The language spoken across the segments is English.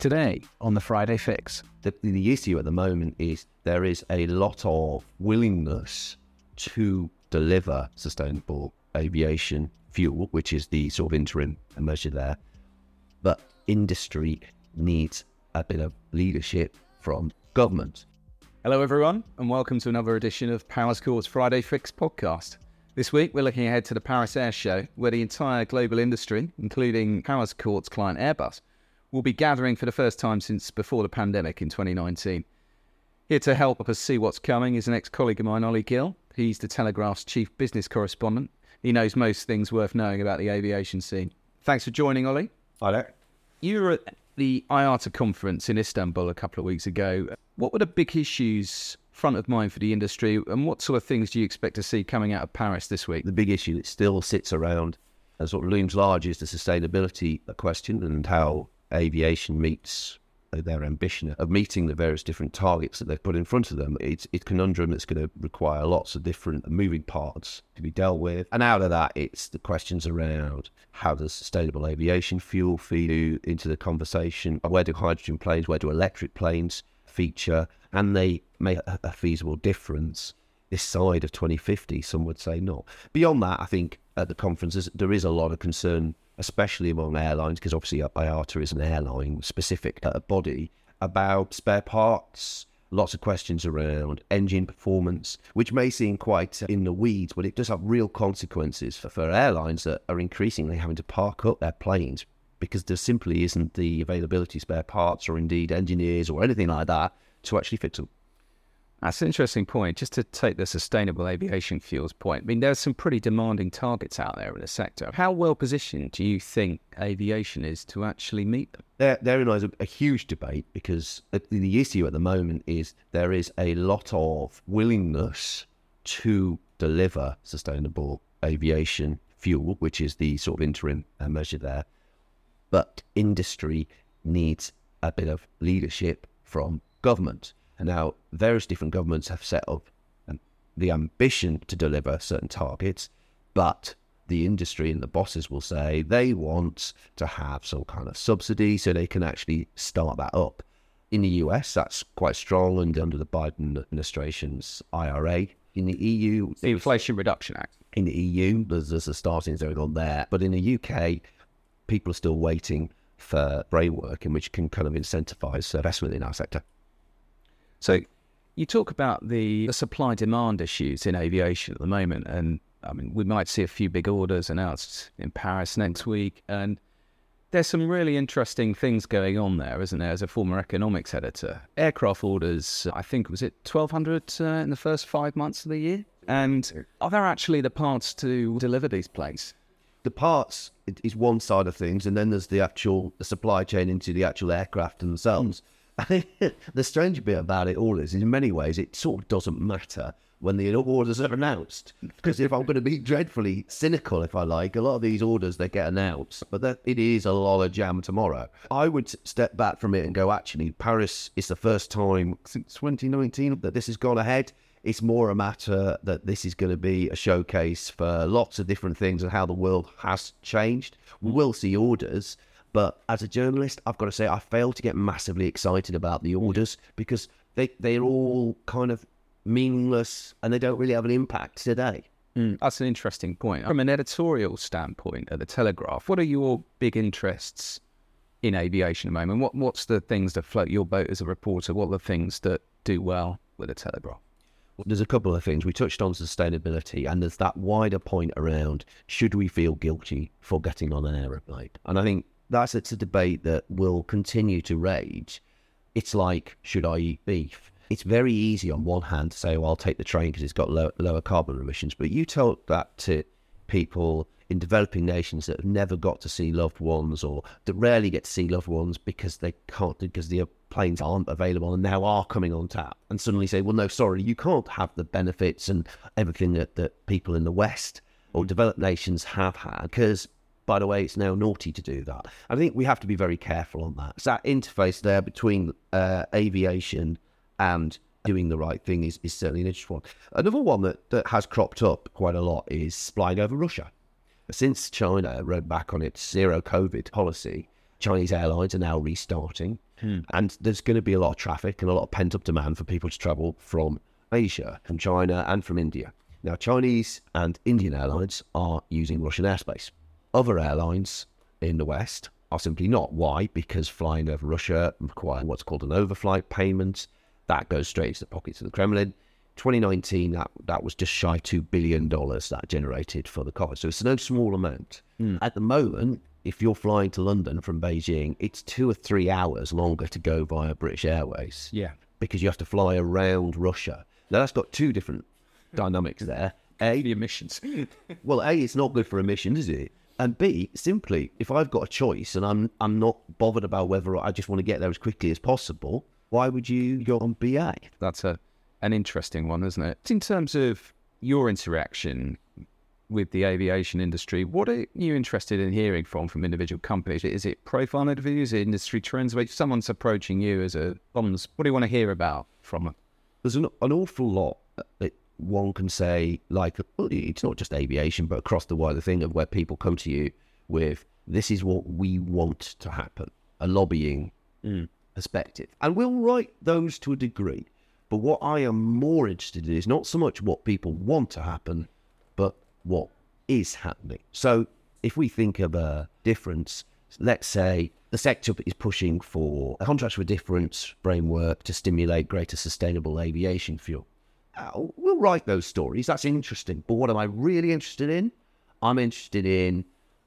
today on the Friday Fix. The issue at the moment is there is a lot of willingness to deliver sustainable aviation fuel, which is the sort of interim measure there. But industry needs a bit of leadership from government. Hello, everyone, and welcome to another edition of Powerscourt's Friday Fix podcast. This week, we're looking ahead to the Paris Air Show, where the entire global industry, including Powerscourt's client Airbus, will be gathering for the first time since before the pandemic in 2019. Here to help us see what's coming is an ex-colleague of mine, Oliver Gill. He's The Telegraph's Chief Business Correspondent. He knows most things worth knowing about the aviation scene. Thanks for joining, Ollie. Hi there. You were at the IATA conference in Istanbul a couple of weeks ago. What were the big issues front of mind for the industry, and what sort of things do you expect to see coming out of Paris this week? The big issue that still sits around and sort of looms large is the sustainability question and how aviation meets their ambition of meeting the various different targets that they've put in front of them. It's a conundrum that's going to require lots of different moving parts to be dealt with. And out of that, it's the questions around how does sustainable aviation fuel feed into the conversation? Where do hydrogen planes, where do electric planes feature? And they make a feasible difference this side of 2050, some would say not. Beyond that, I think at the conferences, there is a lot of concern, especially among airlines, because obviously IATA is an airline-specific body, about spare parts, lots of questions around engine performance, which may seem quite in the weeds, but it does have real consequences for airlines that are increasingly having to park up their planes because there simply isn't the availability of spare parts or indeed engineers or anything like that to actually fix them. That's an interesting point. Just to take the sustainable aviation fuels point, I mean, there's some pretty demanding targets out there in the sector. How well positioned do you think aviation is to actually meet them? Therein lies a huge debate, because the issue at the moment is there is a lot of willingness to deliver sustainable aviation fuel, which is the sort of interim measure there. But industry needs a bit of leadership from government. And now various different governments have set up the ambition to deliver certain targets, but the industry and the bosses will say they want to have some kind of subsidy so they can actually start that up. In the US, that's quite strong, and under the Biden administration's IRA. In the EU... The Inflation Reduction Act. In the EU, there's a starting going on there. But in the UK, people are still waiting for framework in which can kind of incentivise investment in our sector. So you talk about the supply-demand issues in aviation at the moment, and I mean, we might see a few big orders announced in Paris next week, and there's some really interesting things going on there, isn't there? As a former economics editor, aircraft orders, I think, was it 1,200 in the first 5 months of the year? And are there actually the parts to deliver these planes? The parts is one side of things, and then there's the actual supply chain into the actual aircraft themselves. The strange bit about it all is, in many ways, it sort of doesn't matter when the orders are announced. Because if I'm going to be dreadfully cynical, if I like, a lot of these orders, they get announced. But it is a lot of jam tomorrow. I would step back from it and go, actually, Paris is the first time since 2019 that this has gone ahead. It's more a matter that this is going to be a showcase for lots of different things and how the world has changed. We will see orders. But as a journalist, I've got to say I fail to get massively excited about the orders because they're all kind of meaningless and they don't really have an impact today. That's an interesting point. From an editorial standpoint at The Telegraph, what are your big interests in aviation at the moment? What's the things that float your boat as a reporter? What are the things that do well with The Telegraph? There's a couple of things. We touched on sustainability, and there's that wider point around, should we feel guilty for getting on an aeroplane? And I think it's a debate that will continue to rage. It's like, should I eat beef? It's very easy on one hand to say, well, I'll take the train because it's got lower carbon emissions. But you tell that to people in developing nations that have never got to see loved ones, or that rarely get to see loved ones because they can't, because the planes aren't available and now are coming on tap, and suddenly say, well, no, sorry, you can't have the benefits and everything that people in the West or developed nations have had, because, by the way, it's now naughty to do that. I think we have to be very careful on that. So that interface there between aviation and doing the right thing is certainly an interesting one. Another one that has cropped up quite a lot is flying over Russia. Since China rode back on its zero COVID policy, Chinese airlines are now restarting. And there's going to be a lot of traffic and a lot of pent-up demand for people to travel from Asia, from China and from India. Now, Chinese and Indian airlines are using Russian airspace. Other airlines in the West are simply not. Why? Because flying over Russia requires what's called an overflight payment. That goes straight into the pockets of the Kremlin. 2019, that was just shy $2 billion that generated for the cost. So it's no small amount. At the moment, if you're flying to London from Beijing, it's 2 or 3 hours longer to go via British Airways. Yeah. Because you have to fly around Russia. Now, that's got two different dynamics there. A, the emissions. Well, A, it's not good for emissions, is it? And B, simply, if I've got a choice and I'm not bothered about whether I just want to get there as quickly as possible, why would you go on BA? That's an interesting one, isn't it? In terms of your interaction with the aviation industry, what are you interested in hearing from individual companies? Is it profile interviews, industry trends? If someone's approaching you as a comms, what do you want to hear about from them? There's an awful lot that one can say, like, well, it's not just aviation, but across the wider thing of where people come to you with, this is what we want to happen, a lobbying perspective. And we'll write those to a degree. But what I am more interested in is not so much what people want to happen, but what is happening. So if we think of a difference, let's say the sector is pushing for a Contracts for Difference framework to stimulate greater sustainable aviation fuel. We'll write those stories. That's interesting. But what am I really interested in? I'm interested in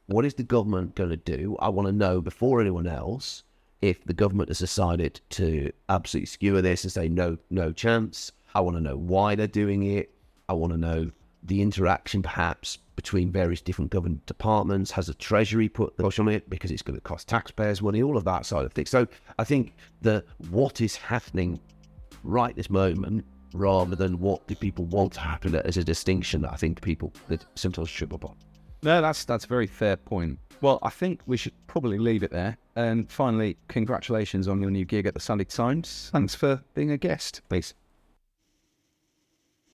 what is the government going to do? I want to know before anyone else if the government has decided to absolutely skewer this and say, no, no chance. I want to know why they're doing it. I want to know the interaction perhaps between various different government departments. Has the Treasury put the push on it because it's going to cost taxpayers money? All of that side of things. So I think that what is happening right this moment rather than what do people want to happen as a distinction that I think people that sometimes trip up on. No, that's a very fair point. Well, I think we should probably leave it there. And finally, congratulations on your new gig at the Sunday Times. Thanks for being a guest. Please.